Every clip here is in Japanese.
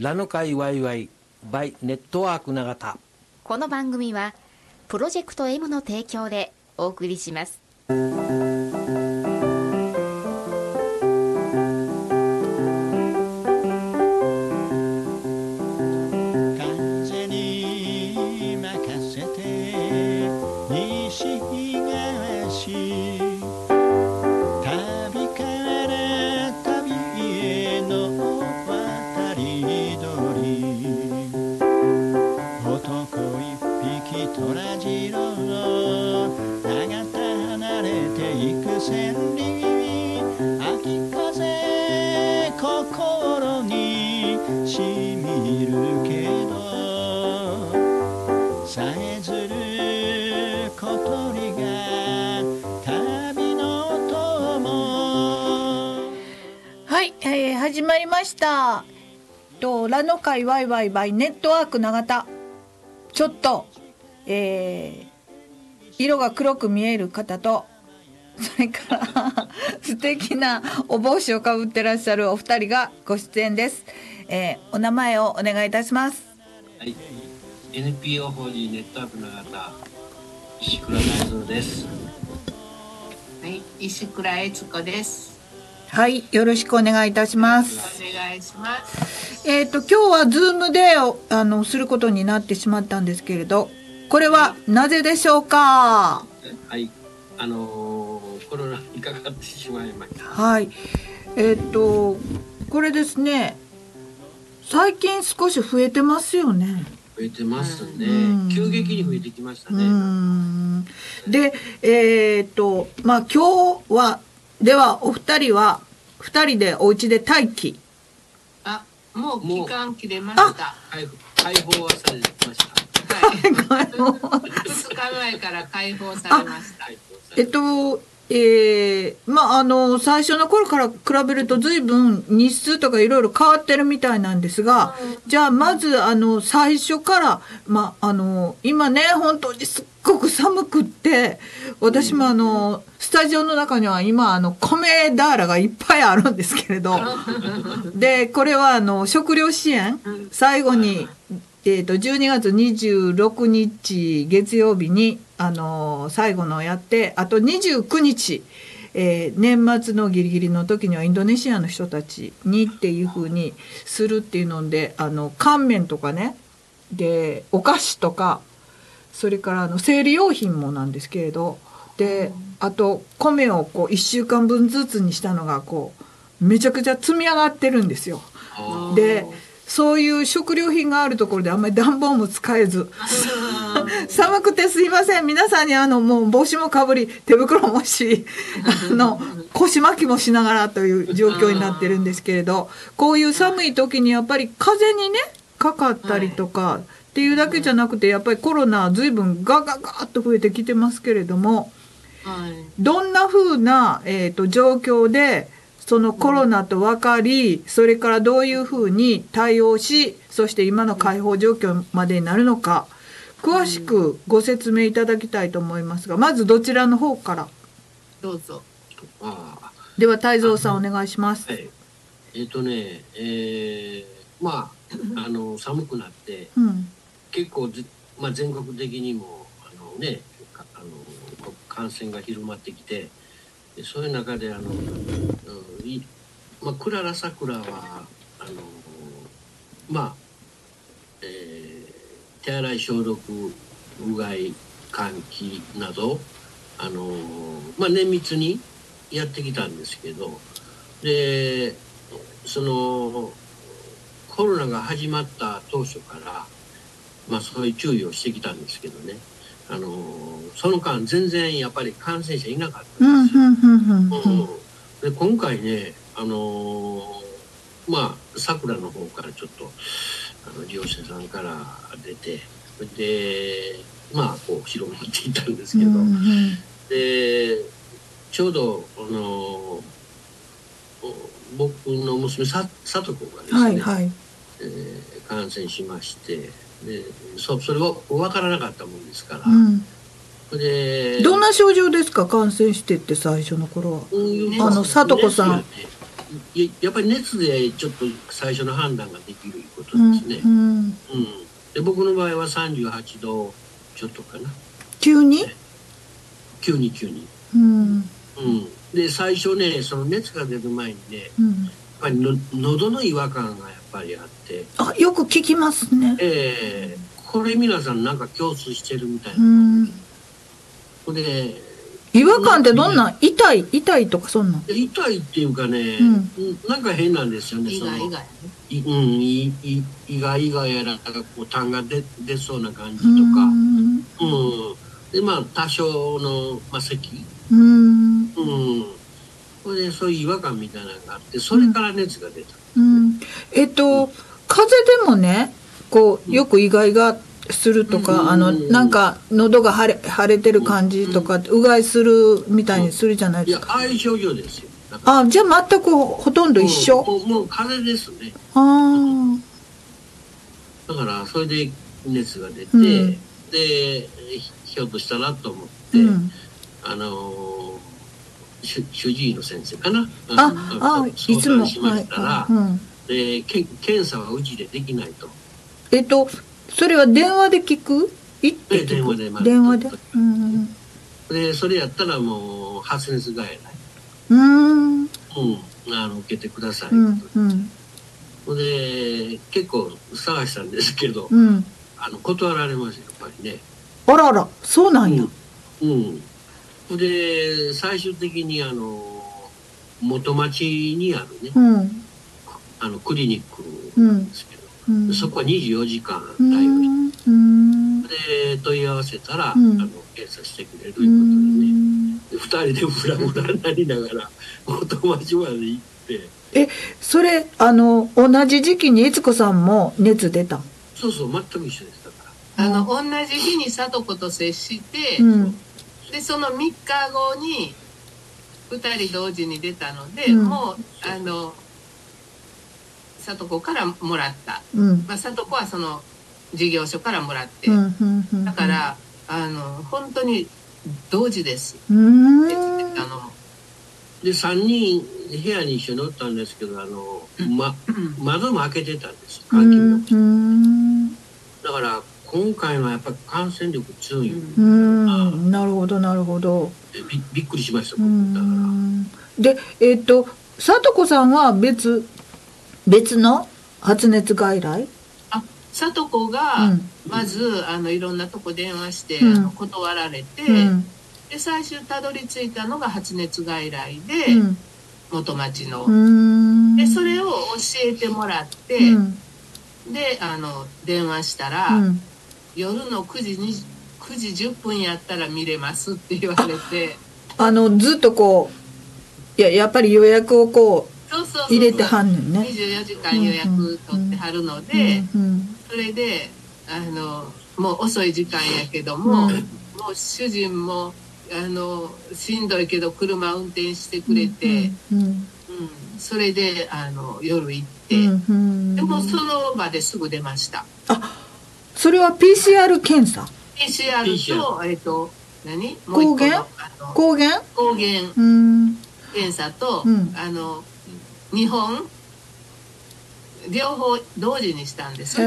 ラノ会 YY by ネットワーク長田。この番組はプロジェクト M の提供でお送りします。始まりました。ラノ会ワイワイバイネットワーク長田。ちょっと、色が黒く見える方と、それから素敵なお帽子をかぶってらっしゃるお二人がご出演です。お名前をお願いいたします。はい、NPO 法人ネットワーク長田石倉大蔵です。はい、石倉悦子です。はい、よろしくお願いいたします。お願いします。今日はZoomですることになってしまったんですけれど、これはなぜでしょうか。はい、コロナにかかってしまいました。はい、これですね、最近少し増えてますよね。増えてますね。急激に増えてきましたね。で、今日は。ではお二人は2人でお家で待機。あ、もう期間切れました。解放はされました。はい。2日前から解放されました。最初の頃から比べると随分日数とかいろいろ変わってるみたいなんですが、じゃあまず最初から今ね本当にすっごく寒くって、私もスタジオの中には今米ダーラがいっぱいあるんですけれどでこれは食料支援、最後に12月26日月曜日に最後のやって、あと29日、年末のギリギリの時にはインドネシアの人たちにっていう風にするっていうので、乾麺とかね、でお菓子とか、それから生理用品もなんですけれど、であと米をこう1週間分ずつにしたのがこうめちゃくちゃ積み上がってるんですよ。でそういう食料品があるところであんまり暖房も使えず寒くてすいません、皆さんにもう帽子もかぶり手袋もし腰巻きもしながらという状況になってるんですけれど、こういう寒い時にやっぱり風邪にねかかったりとかっていうだけじゃなくて、やっぱりコロナ随分ガガガッと増えてきてますけれども、どんな風な状況でそのコロナと分かり、それからどういうふうに対応し、そして今の解放状況までになるのか、詳しくご説明いただきたいと思いますが、まずどちらの方からどうぞ。では太蔵さんお願いします。はい、寒くなって、結構全国的にも感染が広まってきて。そういう中でクララサクラは手洗い消毒うがい換気など綿密にやってきたんですけど、でコロナが始まった当初からそういう注意をしてきたんですけどね。その間全然やっぱり感染者いなかったんですよ。で今回ねさくらの方からちょっと利用者さんから出て、でこう広まっていたんですけど、でちょうど僕の娘さと子がですね、感染しまして、でそれは分からなかったもんですから、でどんな症状ですか、感染してって最初の頃は。さとこさんやっぱり熱でちょっと最初の判断ができるいうことですね。うんうん、で僕の場合は38度ちょっとかな。急に？急に。うんうん、で最初ね、その熱が出る前にね、うん、やっぱり喉の違和感がやっぱりあって。あ、よく聞きますね。これ皆さんなんか共通してるみたいな。うん、これで。違和感ってどんな、痛いとかそんな痛いっていうかね、うん、なんか変なんですよね。意外やらなんかこう痰が出そうな感じとか、うん、でまあ多少のまあ咳、これでそういう違和感みたいなのがあって、それから熱が出た。風邪でもね、こうよく意外がするとか、なんか喉が腫れてる感じとか、うがいするみたいにするじゃないですか。いや、ああいう症状ですよ。あ、じゃあ全くほとんど一緒。もう風邪ですね。ああ。だからそれで熱が出て、でひょっとしたらと思って、主治医の先生かな。いつもしましたら、で検査はうちでできないと。それは電話で聞く？電話で。でそれやったらもう発熱外来。受けてください。で結構探したんですけど、断られましたやっぱりね。あらあら、そうなんや。で最終的に元町にあるね、クリニックですけど。そこは24時間対応して、で問い合わせたら、検査してくれるということでね、2人でフラフラになりながら元町まで行って。それ同じ時期に悦子さんも熱出た？そうそう、全く一緒です。だから同じ日に聡子と接して、でその3日後に2人同時に出たので、もう聡子からもらった。聡子はその事業所からもらって、だから本当に同時です。で3人部屋に一緒におったんですけど、窓も開けてたんです。換気だから今回はやっぱり感染力強い。なるほどなるほど。びっくりしました。だからで聡子さんは別の発熱外来？聡子がまずいろんなとこ電話して断られて、で最終たどり着いたのが発熱外来で元町の。でそれを教えてもらって、で電話したら、夜の9時10分やったら見れますって言われて、ずっとこうやっぱり予約をこう入れてはんねんね。24時間予約取ってはるので、それでもう遅い時間やけども、もう主人もしんどいけど車運転してくれて、それで夜行って、でもその場ですぐ出ました。あ、それは PCR 検査？ PCR と何？抗原検査と2本両方同時にしたんです。で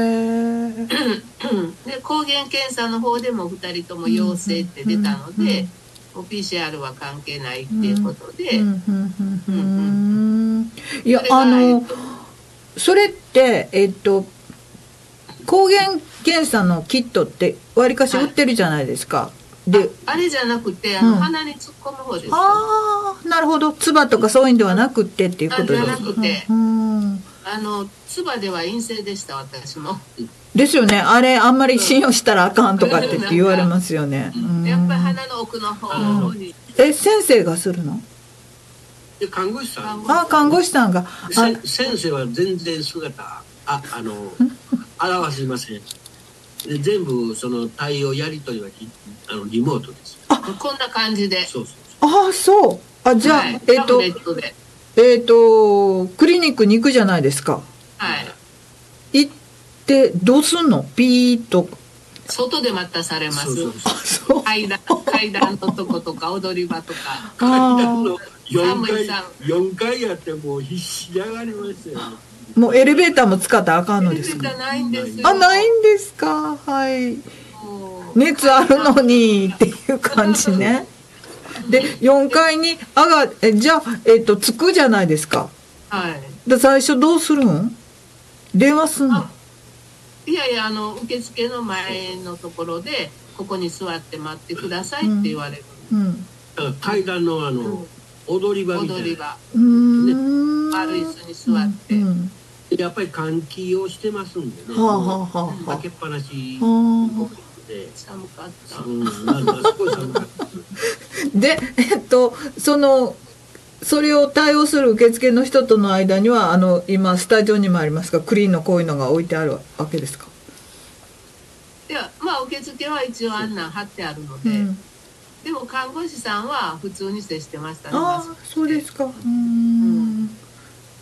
抗原検査の方でも2人とも陽性って出たので、PCR は関係ないっていうことで。いやそれって抗原検査のキットってわりかし売ってるじゃないですか。であれじゃなくて鼻に突っ込む方です。ああ、なるほど。唾とかそういうんではなくてっていうことです。じゃなくて、唾では陰性でした私も。ですよね。あれあんまり信用したらあかんとかって言われますよね。やっぱり鼻の奥の方に。先生がするの？看護師さん。あ、看護師さんが。先生は全然姿表しません。で全部その対応やり取りはリモートです。あ、こんな感じで。ああ、そう。あ、じゃあクリニックに行くじゃないですか。はい。行ってどうすんの？ピーッと。外で待たされます。階段のとことか踊り場とか。階段の4回やってもう必死で上がりましたよ、ね、もうエレベーターも使ったらあかんのですか。ないんですよ。あ、ないんですか。はい。熱あるのにっていう感じね。で4階に上がえじゃあ着くじゃないですか。はい。で最初どうするん？電話すんの？いやいや受付の前のところでここに座って待ってくださいって言われる。うん。階段の踊り場みたいな。踊り場。丸い椅子に座って、やっぱり換気をしてますんでね。開けっぱなし。寒かった。で、それを対応する受付の人との間には今スタジオにもありますがクリーンのこういうのが置いてあるわけですか。いや、まあ受付は一応あんなん貼ってあるので、でも看護師さんは普通に接してましたね。ああ、そうですか。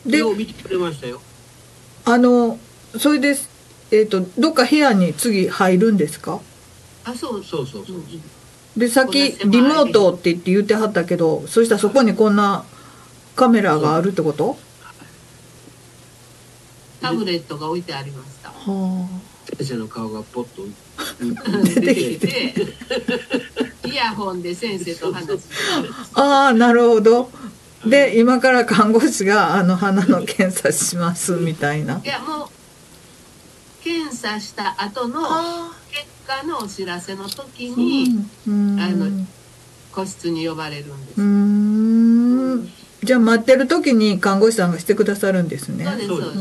で、見てくれましたよ。それでどっか部屋に次入るんですか。あ、そう。で、さっきリモートって言ってはったけど、そしたらそこにこんなカメラがあるってこと？タブレットが置いてありました。はあ。先生の顔がポッと出てきて、イヤホンで先生と話して。ああ、なるほど。で、今から看護師が鼻の検査しますみたいな。いや、もう検査した後の結果のお知らせの時に個室に呼ばれるんです。じゃあ待ってる時に看護師さんがしてくださるんですね。そうです。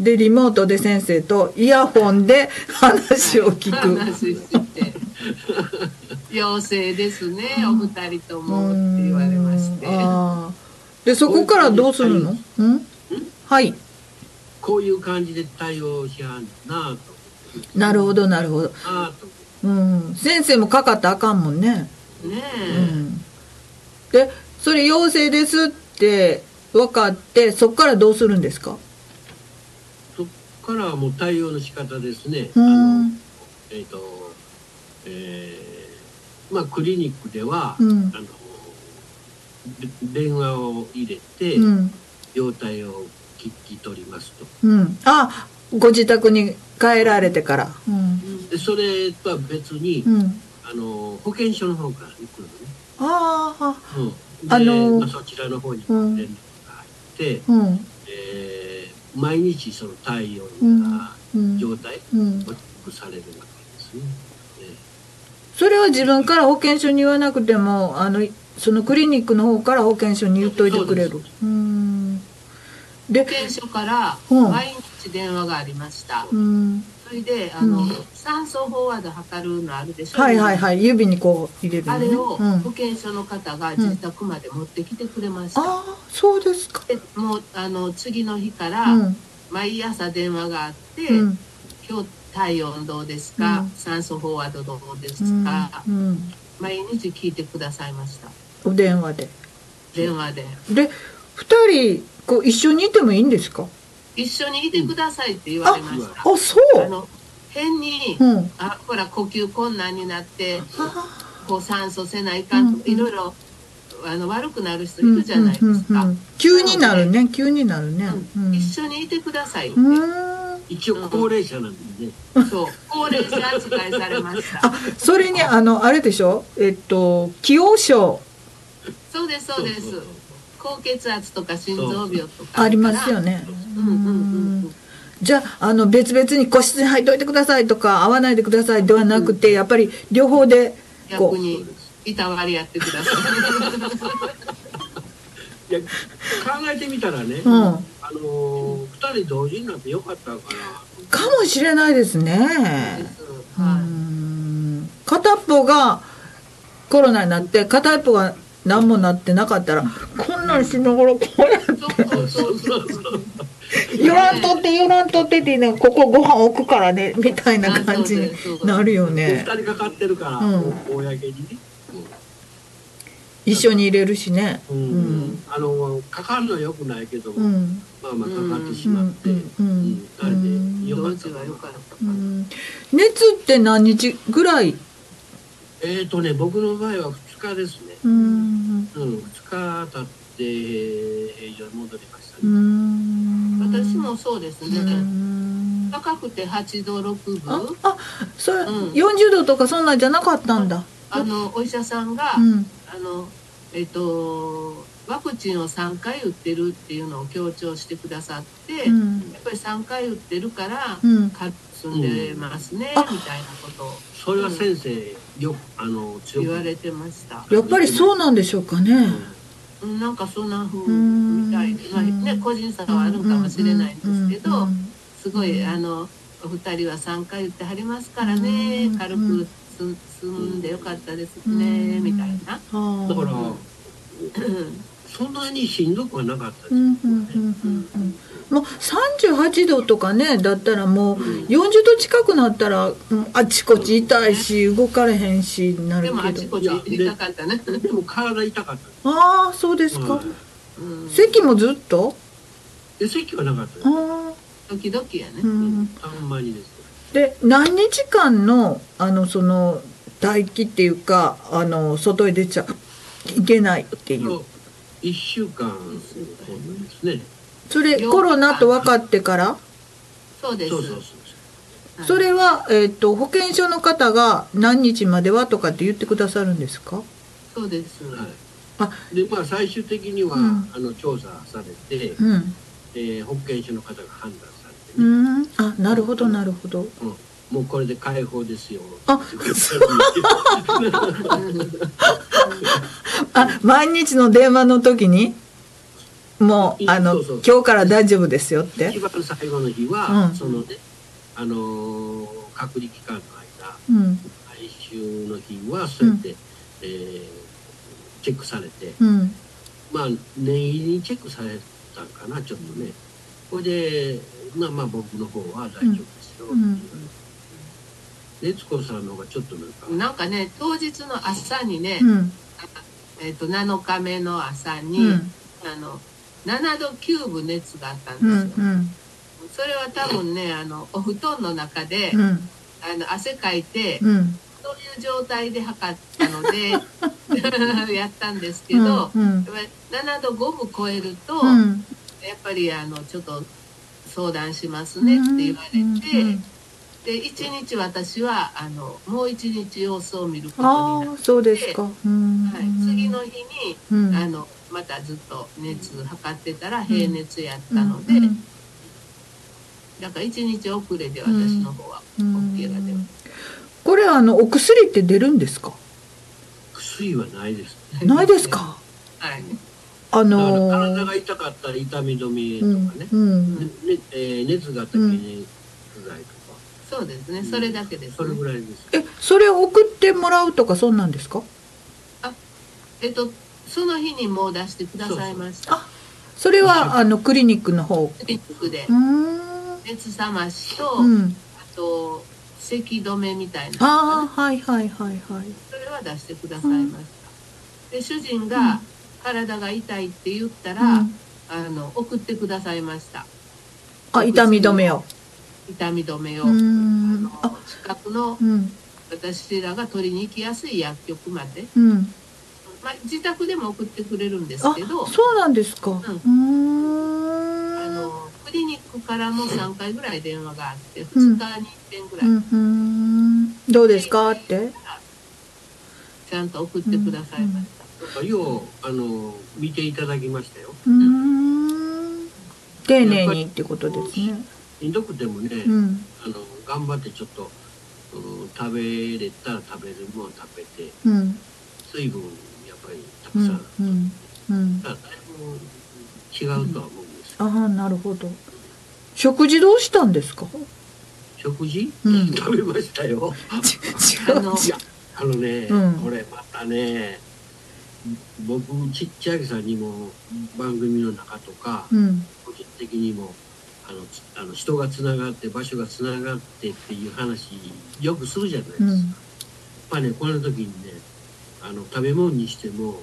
でリモートで先生とイヤホンで話を聞く、話して陽性ですねお二人ともって言われまして、でそこからどうするの？はい、こういう感じで対応しはんなぁと。なるほど、なるほど。先生もかかったらあかんもんね。で、それ陽性ですって分かって、そこからどうするんですか？そこからはもう対応の仕方ですね。まあクリニックでは、電話を入れて、容体を聞き取りますと、あ、ご自宅に帰られてから、でそれとは別に、保健所の方から行くのね。そちらの方に連絡が入って、毎日その体温が状態をチェックされるわけですね。それは自分から保健所に言わなくてもそのクリニックの方から保健所に言っといてくれる。保健所から毎日電話がありました。それで酸素飽和度測るのあるでしょう。はい、指にこう入れる。あれを保健所の方が自宅まで持ってきてくれました。ああ、そうですか。もう次の日から毎朝電話があって、今日体温どうですか、酸素飽和度どうですか、毎日聞いてくださいました。お電話で。で2人こう一緒にいてもいいんですか？一緒にいてくださいって言われました。あ、そう。変に、ほら呼吸困難になって、こう酸素せないかんとかいろいろ悪くなる人いるじゃないですか。急になるね、一緒にいてくださいって。一応高齢者なんでね。そう、高齢者扱いされました。あ、それにあれでしょ？既往症。そうです。高血圧とか心臓病とかありますよね。じゃあ別々に個室に入っといてくださいとか会わないでくださいではなくて、やっぱり両方でこう逆にいたわりやってください。いや、考えてみたらね、2人同時になってよかったかもしれないですね。片っぽがコロナになって片っぽが何もなってなかったらこんなんしながらこうやって「寄らんとって」って言いながら「ここご飯置くからね」みたいな感じになるよね。2人かかってるから公に一緒に入れるしね。かかるのはよくないけど、まあまあかかってしまって誰でよかったかよかったか。熱って何日ぐらい？僕の場合は2日ですね。2日経って平常に戻りましたね。私もそうですね。高くて8度6分。あ、それ40度とかそんなんじゃなかったんだ。お医者さんがワクチンを3回打ってるっていうのを強調してくださって、やっぱり3回打ってるから進んでますね、みたいなことを。それは先生よ言われてました。やっぱりそうなんでしょうかね。なんかそんな風みたいなね、個人差はあるかもしれないんですけど、すごいお二人は3回打ってはりますからね、軽く進んでよかったですね、みたいな。だからそんなにしんどくはなかったですね。もう38度とかねだったらもう40度近くなったらあちこち痛いし動かれへんしなるけど、でもあちこち痛かったね。でも体痛かった。ああそうですか。咳もずっと？咳はなかった。時々やね。あんまりです。で何日間のその待機っていうか外へ出ちゃいけないっていう1週間ですね。それコロナと分かってから？そうです。それは保健所の方が何日まではとかって言ってくださるんですか？そうです。あ、でまあ最終的には調査されて、保健所の方が判断されて。あ、なるほどなるほど。もうこれで解放ですよ。あ、毎日の電話の時に。もう今日から大丈夫ですよって。一番最後の日はそのね隔離期間の間、来週の日はそうやってチェックされて、まあ念入りにチェックされたんかなちょっとね。これでまあ僕の方は大丈夫ですよっていう。熱子さんの方がちょっとなんかね当日の朝にね7日目の朝に7度9分熱があったんですよ。それは多分ねお布団の中で汗かいてそういう状態で測ったのでやったんですけど、7度5分超えるとやっぱりちょっと相談しますねって言われて。で1日私はもう1日様子を見ることになって、そうですか、次の日にまたずっと熱測ってたら平熱やったので、だから1日遅れで私の方は OK が出ます。これお薬って出るんですか？薬はないです。ないですか？はい。体が痛かったら痛み止めとかね、熱があったら解熱剤とか。そうですね、それだけです。それぐらいです。それを送ってもらうとかそんなんですか？あ、その日にもう出してくださいました。あ、それはクリニックの方。クリニックで熱冷ましとあと咳止めみたいな。ああ、はいはいはいはい。それは出してくださいました。で主人が体が痛いって言ったら送ってくださいました。あ、痛み止めを。痛み止めを近くの私らが取りに行きやすい薬局まで、まあ、自宅でも送ってくれるんですけど。そうなんですか。クリニックからも3回ぐらい電話があって2日に1件ぐらい、どうですかってちゃんと送ってくださいました。よう見ていただきましたよ。丁寧にってことですね。しんどくてもね、頑張ってちょっと食べれたら食べるものを食べて、水分やっぱりたくさんあるとだから違うとは思うんですけど。ああ、なるほど。食事どうしたんですか？食事、食べましたよ。ね、これまたね、僕ちっちゃいさんにも番組の中とか個人的にも人がつながって場所がつながってっていう話よくするじゃないですか。やっぱねこの時にね食べ物にしても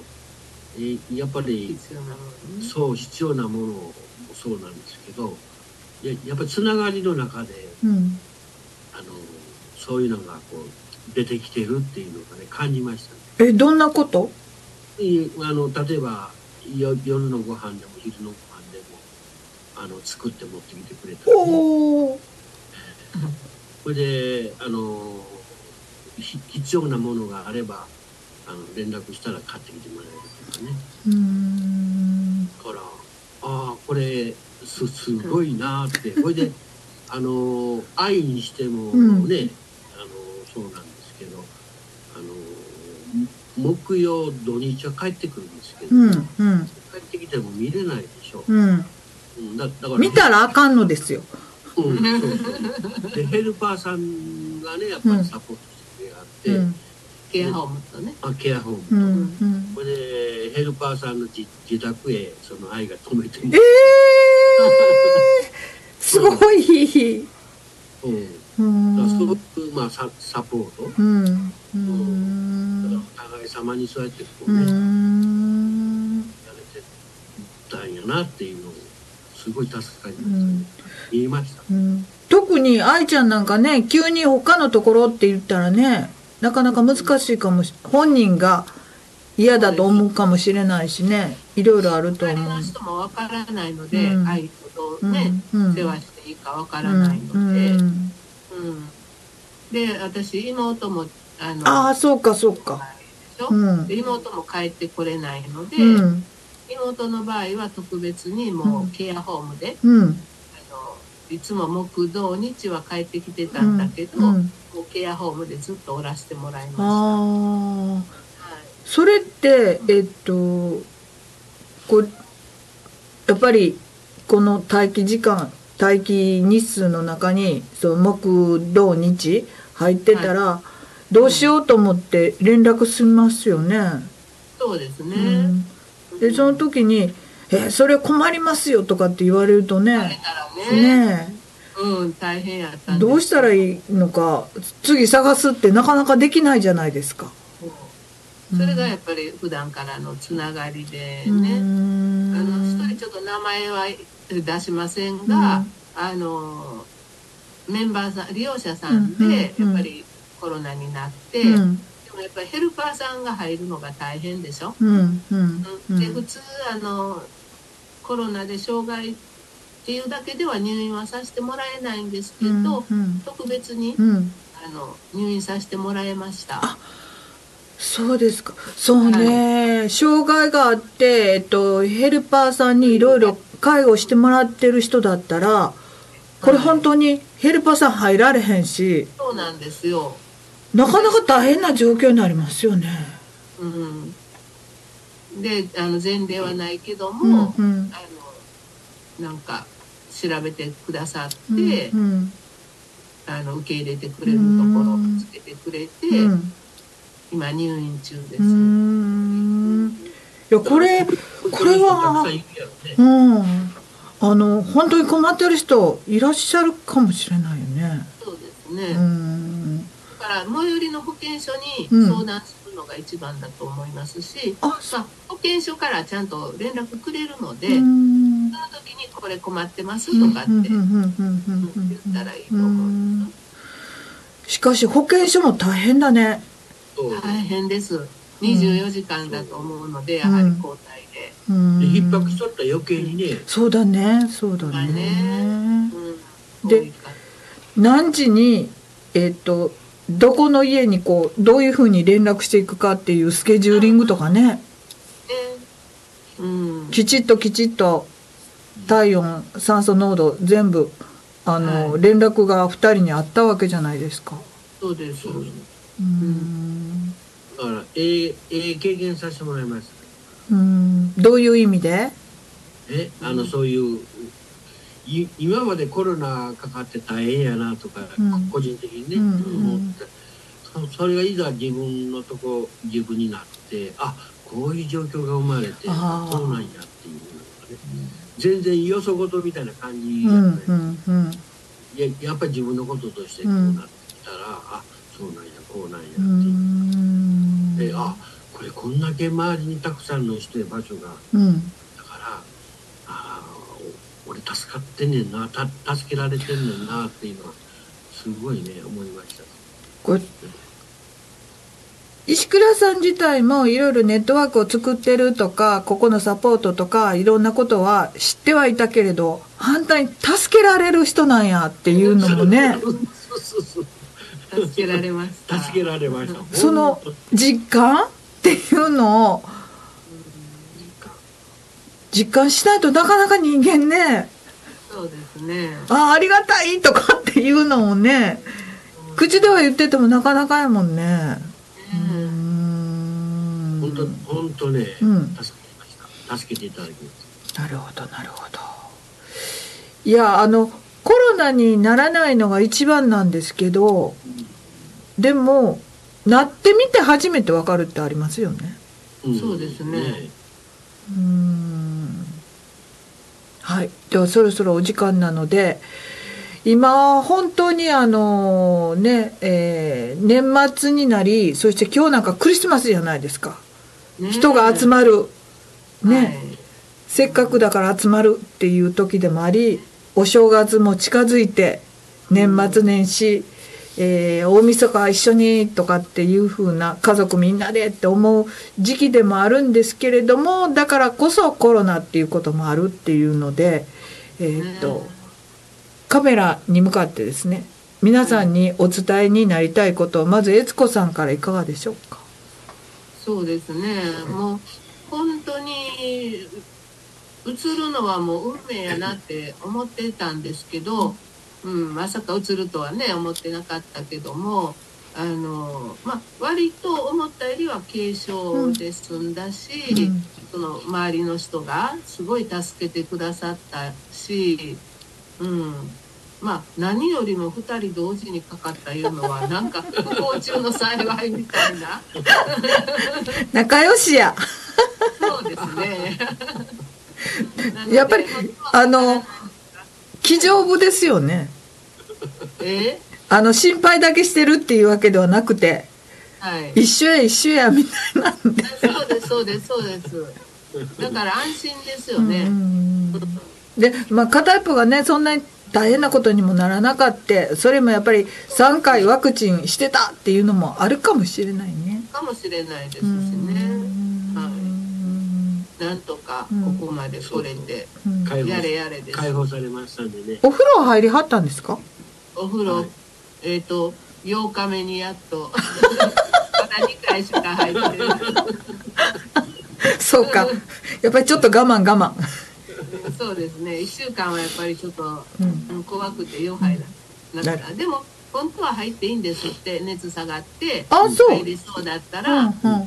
やっぱりそう必要なものもそうなんですけど、やっぱりつながりの中で、そういうのがこう出てきてるっていうのがね感じましたね。どんなこと？例えば夜のご飯でも昼のご飯でも作って持ってきてくれたり、それで必要なものがあれば連絡したら買ってきてもらえるとかね。からこれすごいなって。それで愛にしてもね、そうなんですけど、木曜土日は帰ってくるんですけど、帰ってきても見れないでしょ。だから見たらあかんのですよ。でヘルパーさんがねやっぱりサポートしてあって、ケアホームとね、ケアホームと、これでヘルパーさんの自宅へその愛が止めてもらう。すごい。すごくまあサポート。だからお互い様にそうやってこうね、やれてたんやなっていうのをすごい助かりました。言いました。特に愛ちゃんなんかね、急に他のところって言ったらね、なかなか難しいかもし、本人が嫌だと思うかもしれないしね、いろいろあると思う。周りの人もわからないので、愛ほどね、世話していいかわからないので、で、私妹もそうかそうか。妹も帰ってこれないので、妹の場合は特別にもうケアホームで、いつも木土日は帰ってきてたんだけど、ケアホームでずっとおらしてもらいました。それってやっぱりこの待機日数の中にその木土日入ってたら、どうしようと思って連絡しますよね。そうですね。でその時にそれ困りますよとかって言われるとね、大変やったんです。どうしたらいいのか、次探すってなかなかできないじゃないですか。それがやっぱり普段からのつながりでね、一人ちょっと名前は出しませんが、メンバーさん、利用者さんでやっぱりコロナになって。やっぱりヘルパーさんが入るのが大変でしょ。で普通コロナで障害っていうだけでは入院はさせてもらえないんですけど、特別に、入院させてもらえました。あ、そうですか。そうね、障害があって、ヘルパーさんにいろいろ介護してもらってる人だったら、これ本当にヘルパーさん入られへんし。そうなんですよ。なかなか大変な状況になりますよね。で、前例はないけども、なんか調べてくださって、受け入れてくれるところをつけてくれて、今入院中です。いやこれは、本当に困ってる人いらっしゃるかもしれないよね。そうですね。最寄りの保健所に相談するのが一番だと思いますし、保健所からちゃんと連絡くれるので、その時にこれ困ってますとかって言ったらいいと思う。しかし保健所も大変だね。大変です。24時間だと思うので、やはり交代で。逼迫しとったら余計にね。そうだね、そうだね。で、何時にどこの家にどういうふうに連絡していくかっていうスケジューリングとかね、きちっと体温、酸素濃度全部連絡が2人にあったわけじゃないですか。そうです。だから経験させてもらいました。どういう意味で？そういう今までコロナかかって大変やなとか、個人的にね、思って、それがいざ自分になって、こういう状況が生まれて、そうなんやっていうのがね、全然よそごとみたいな感じやっぱり自分のこととしてこうなってきたら、そうなんや、こうなんやっていう。で、これこんだけ周りにたくさんの人や場所が、だから、俺助かってんねんな、助けられてんねんなっていうのはすごいね思いました。これ石倉さん自体もいろいろネットワークを作ってるとか、ここのサポートとかいろんなことは知ってはいたけれど、反対に助けられる人なんやっていうのもね。助けられました。助けられました。その実感っていうのを実感しないとなかなか人間ね。そうですね。ありがたいとかっていうのもね、口では言っててもなかなかやもんね。本当ね、助けました。助けていただきました。なるほどなるほど。いやコロナにならないのが一番なんですけど、でもなってみて初めてわかるってありますよね。そうですね。はい、ではそろそろお時間なので、今本当に年末になり、そして今日なんかクリスマスじゃないですか。人が集まるね、はい、せっかくだから集まるっていう時でもあり、お正月も近づいて年末年始、大晦日一緒にとかっていう風な、家族みんなでって思う時期でもあるんですけれども、だからこそコロナっていうこともあるっていうので、カメラに向かってですね、皆さんにお伝えになりたいことを、まず悦子さんからいかがでしょうか。そうですね、もう本当に映るのはもう運命やなって思ってたんですけど、まさか映るとはね思ってなかったけども、割と思ったよりは軽症で済んだし、その周りの人がすごい助けてくださったし、何よりも2人同時にかかったいうのはなんか不幸中の幸いみたいな仲良しやそうですねやっぱり気丈夫ですよね。心配だけしてるっていうわけではなくて、一緒や一緒やみたいな。そうです。だから安心ですよね。で、片一方がねそんなに大変なことにもならなかった。それもやっぱり3回ワクチンしてたっていうのもあるかもしれないね。かもしれないですしね。なんとかここまでそれでやれやれです。解放されましたんでね。お風呂入りはったんですか？お風呂、8日目にやっとまだ2回しか入ってないそうか、やっぱりちょっと我慢そうですね、1週間はやっぱりちょっと、怖くて4杯だから、でも本当は入っていいんですって。熱下がって入りそうだったら、熱さ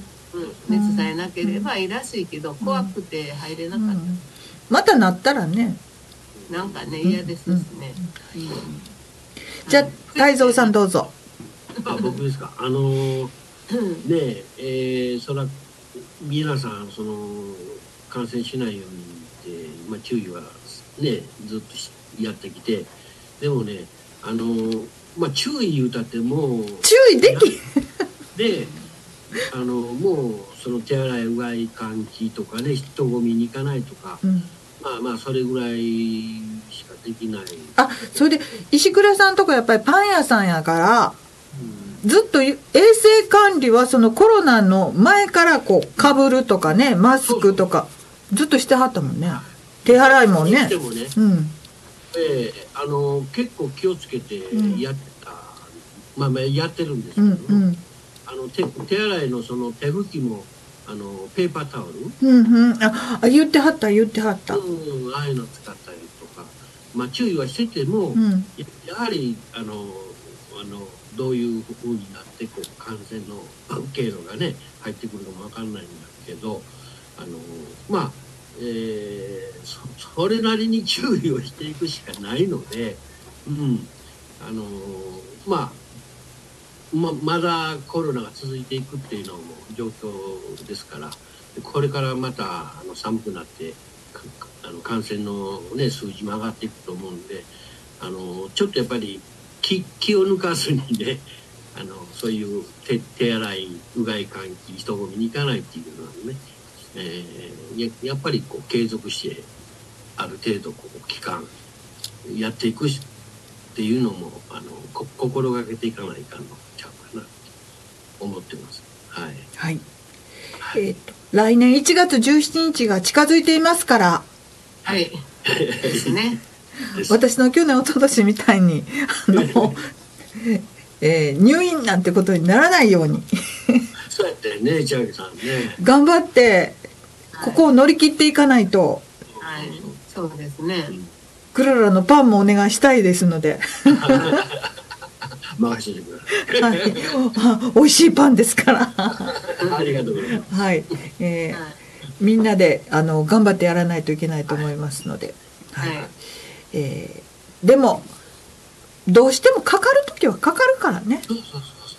えなければいいらしいけど、怖くて入れなかった。またなったらね、なんかね嫌ですね。じゃあ泰造さんどうぞ。僕ですか。そら皆さんその感染しないようにって注意はねずっとやってきて、でもね注意言うたってもう注意できでもうその手洗いうがい換気とかね、人混みに行かないとか、それぐらいしかできない。それで石倉さんとかやっぱりパン屋さんやから、ずっと衛生管理はそのコロナの前からこうかぶるとかね、マスクとかずっとしてはったもんね。手洗いもね。結構気をつけてやってた、やってるんですけど。手洗いのその手拭きもペーパータオル、言ってはった、ああいうの使ったりとか、注意はしてても、やはりどういうふうになってこう感染の経路がね入ってくるのも分かんないんだけど、それなりに注意をしていくしかないので、まだコロナが続いていくっていうのも状況ですから、これからまた寒くなって感染の、数字も上がっていくと思うんで、ちょっとやっぱり気を抜かずにね、そういう手洗いうがい換気、人混みに行かないっていうのはね、やっぱりこう継続してある程度こう期間やっていくっていうのも心がけていかないかんのちゃうかなと思ってます。はい、はい、来年1月17日が近づいていますから、はいですね、私の去年おととしみたいに入院なんてことにならないようにそうやってね、千秋さんね、頑張ってここを乗り切っていかないと、はい、はい、そうですね、クララのパンもお願いしたいですので任せてください、はい、美味しいパンですからありがとうございます、はい、はい、みんなで頑張ってやらないといけないと思いますので、はい、はい、でもどうしてもかかる時はかかるからね。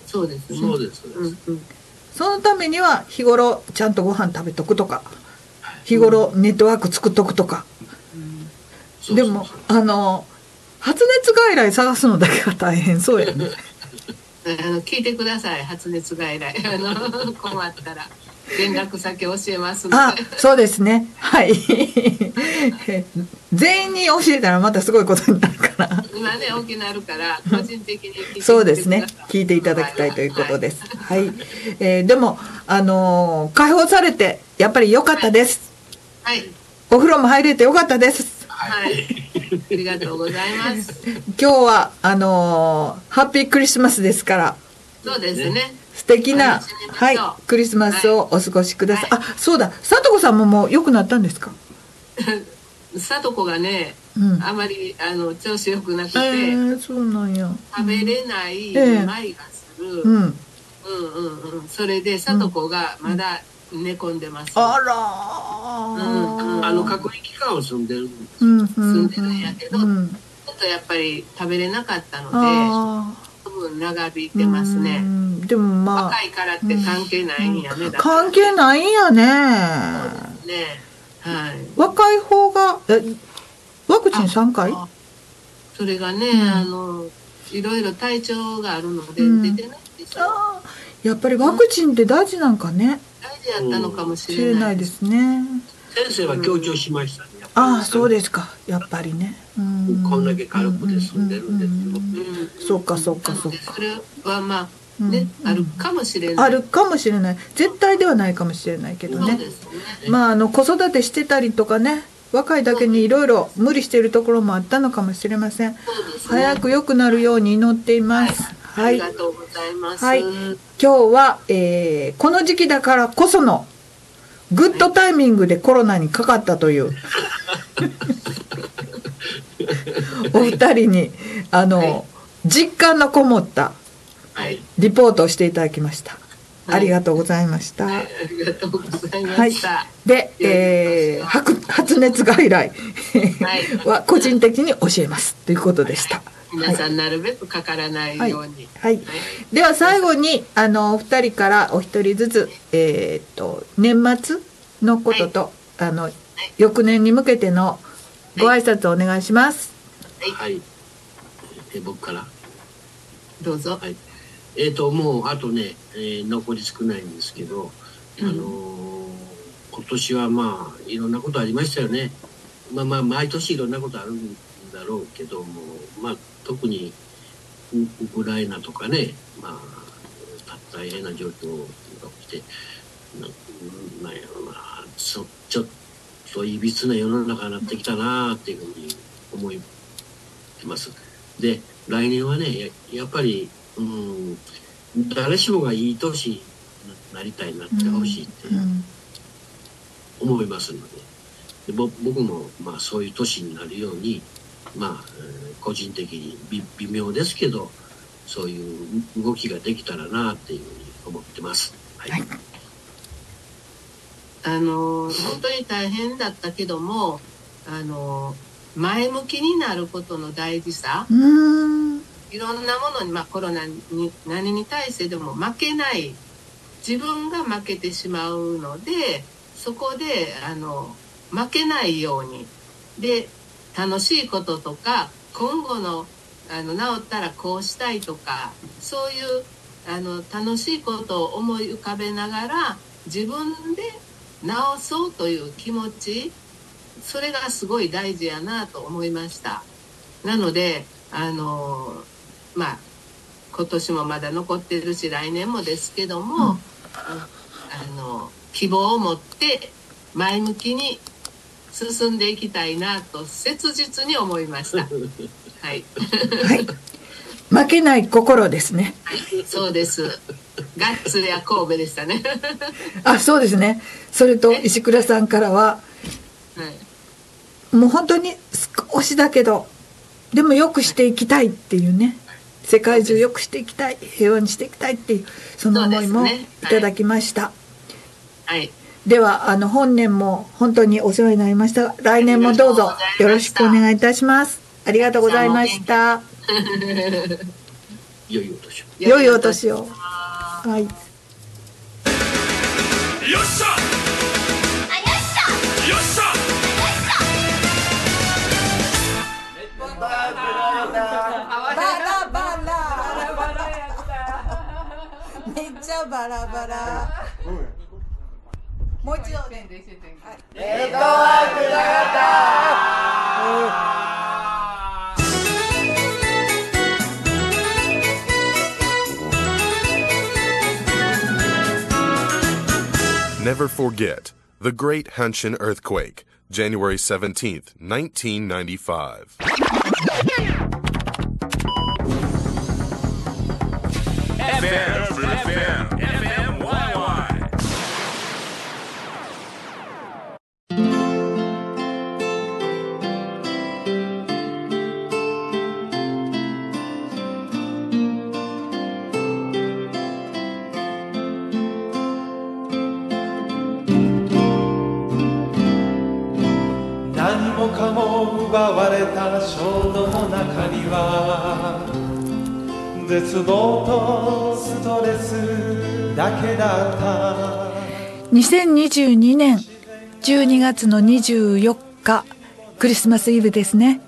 そうですね。そうです。そのためには日頃ちゃんとご飯食べとくとか、日頃ネットワーク作っとくとか。でも発熱外来探すのだけが大変そうやね。聞いてください、発熱外来、困ったら連絡先教えますので。あ、そうですね。はい。全員に教えたらまたすごいことになるから。今ね大きなるから個人的に聞いてください。そうですね。聞いていただきたいということです。はい。はい、でも解放されてやっぱり良かったです。はい。お風呂も入れて良かったです。はい。ありがとうございます。今日はハッピークリスマスですから。そうですね。素敵な、はい、クリスマスをお過ごしください。はい、あ、そうだ、さとこさんももう良くなったんですか？さとこがね、うん、あまり調子良くなくて、そうなんや、食べれない、めまいがする、うん、うんうんうん、それでさとこがまだ寝込んでます。あら、うん、隔離期間を住んでる、住んでるんやけど、うん、ちょっとやっぱり食べれなかったので。長引いてますね。でもまあ若いからって関係ないんやね。関係ないんやね。ね、はい。若い方がワクチン3回？それがね、いろいろ体調があるので出てないでしょ。やっぱりワクチンって大事なんかね。大事やったのかもしれないですね。先生は強調しましたね。ああ、そうですか。やっぱりね。こんだけ軽くで済んでるんですよ。そうかそうかそうか。それはまあね、あるかもしれない。あるかもしれない。絶対ではないかもしれないけどね。まあ子育てしてたりとかね、若いだけにいろいろ無理しているところもあったのかもしれません。早く良くなるように祈っています。はい。ありがとうございます。はい。今日はこの時期だからこそのグッドタイミングでコロナにかかったというお二人に実感のこもったリポートをしていただきました。ありがとうございました。ありがとうございました。で、発熱外来は個人的に教えますということでした。皆さんなるべくかからないように。はい。では最後にお二人からお一人ずつ年末のことと翌年に向けてのご挨拶をお願いします。はい。僕からどうぞ。はい。もうあとね、残り少ないんですけど、今年はまあいろんなことありましたよね。まあ毎年いろんなことあるんだろうけども、まあ特にウクライナとかね、まあ大変な状況が起きて、なんやろな、ちょっといびつな世の中になってきたなっていうふうに思います。で、来年はね、やっぱり、誰しもがいい年になりたいなってほしいって思いますので、で僕もまあそういう年になるように、まあ個人的に微妙ですけど、そういう動きができたらなっていうふうに思ってます。はい。はい、本当に大変だったけども、前向きになることの大事さ、いろんなものに、まあ、コロナに何に対してでも負けない、自分が負けてしまうので、そこで負けないようにで、楽しいこととか今後の治ったらこうしたいとか、そういう楽しいことを思い浮かべながら自分で直そうという気持ち、それがすごい大事やなと思いました。なのでまあ今年もまだ残ってるし来年もですけども、希望を持って前向きに進んでいきたいなと切実に思いました。はい。はい。負けない心ですね。はい、そうです。ガッツや神戸でしたね。あ、そうですね。それと石倉さんからは、はい、もう本当に少しだけど、でもよくしていきたいっていうね。世界中よくしていきたい、平和にしていきたいっていうその思いもいただきました。はい。はい、では本年も本当にお世話になりました。来年もどうぞよろしくお願いいたします。ありがとうございました。良いお年を。良いお年を。はい。よっしゃ。よっしゃ。めっちゃバラバラ。もう一度ね。ネットワークだった。Never forget the Great Hanshin Earthquake, January 17th, 1995. 奪われた衝動の中には絶望とストレスだけだった。2022年12月の24日クリスマスイブですね。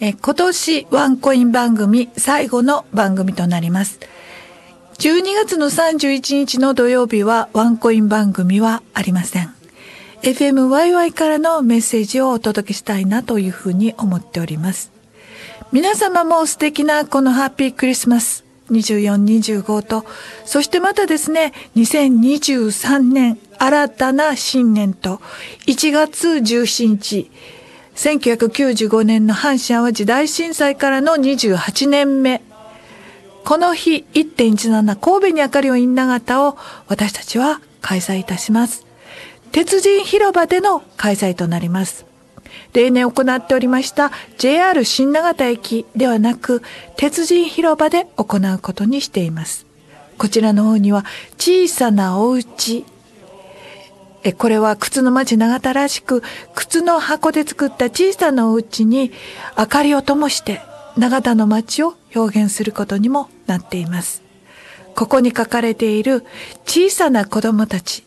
今年ワンコイン番組最後の番組となります。12月の31日の土曜日はワンコイン番組はありません。FM YY からのメッセージをお届けしたいなというふうに思っております。皆様も素敵なこのハッピークリスマス24、25と、そしてまたですね、2023年新たな新年と、1月17日、1995年の阪神淡路大震災からの28年目、この日 1.17 神戸に明かりを稲形を私たちは開催いたします。鉄人広場での開催となります。例年行っておりました JR 新長田駅ではなく鉄人広場で行うことにしています。こちらの方には小さなお家。これは靴の町長田らしく靴の箱で作った小さなお家に明かりを灯して長田の街を表現することにもなっています。ここに書かれている小さな子供たち。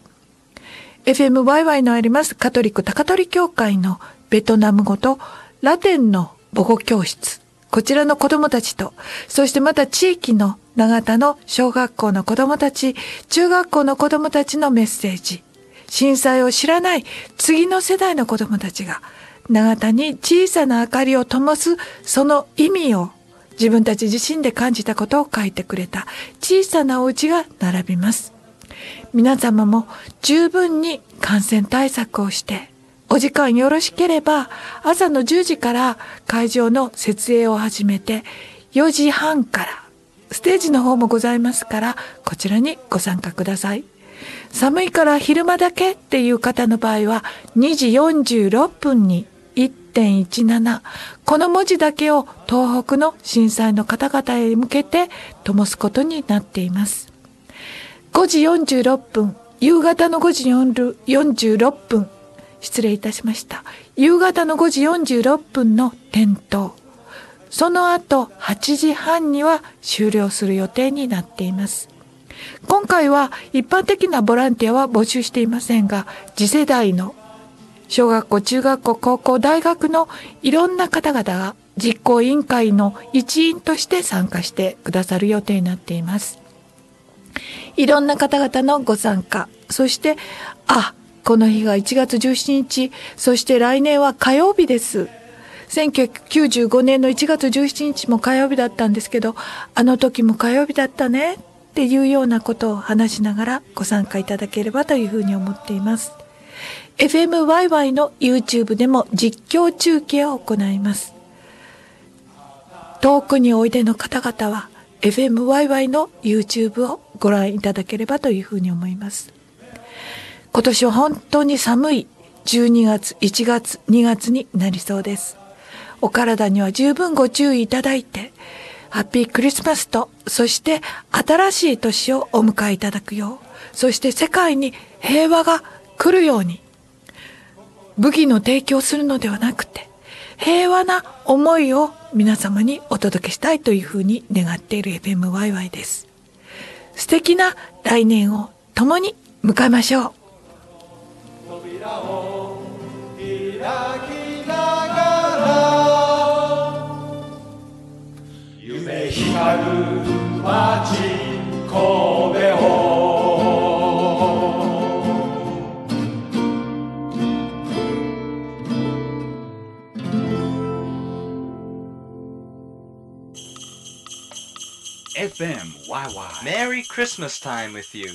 FMYY のありますカトリック高取教会のベトナム語とラテンの母語教室。こちらの子供たちと、そしてまた地域の長田の小学校の子供たち、中学校の子供たちのメッセージ。震災を知らない次の世代の子供たちが長田に小さな明かりを灯すその意味を自分たち自身で感じたことを書いてくれた小さなお家が並びます。皆様も十分に感染対策をして、お時間よろしければ、朝の10時から会場の設営を始めて、4時半から、ステージの方もございますから、こちらにご参加ください。寒いから昼間だけっていう方の場合は、2時46分に 1.17、この文字だけを東北の震災の方々へ向けて灯すことになっています。5時46分、夕方の5時46分、失礼いたしました。夕方の5時46分の点灯。その後、8時半には終了する予定になっています。今回は一般的なボランティアは募集していませんが、次世代の小学校、中学校、高校、大学のいろんな方々が実行委員会の一員として参加してくださる予定になっています。いろんな方々のご参加、そして、この日が1月17日、そして来年は火曜日です。1995年の1月17日も火曜日だったんですけど、あの時も火曜日だったねっっていうようなことを話しながらご参加いただければというふうに思っています。FM YY の YouTube でも実況中継を行います。遠くにおいでの方々は FM YY の YouTube をご覧いただければというふうに思います。今年は本当に寒い12月、1月、2月になりそうです。お体には十分ご注意いただいて、ハッピークリスマスと、そして新しい年をお迎えいただくよう、そして世界に平和が来るように、武器の提供するのではなくて、平和な思いを皆様にお届けしたいというふうに願っている FMYY です。素敵な来年を共に迎えましょう。扉を開きながら夢光る街神戸をFM YY メリークリスマスタイム with you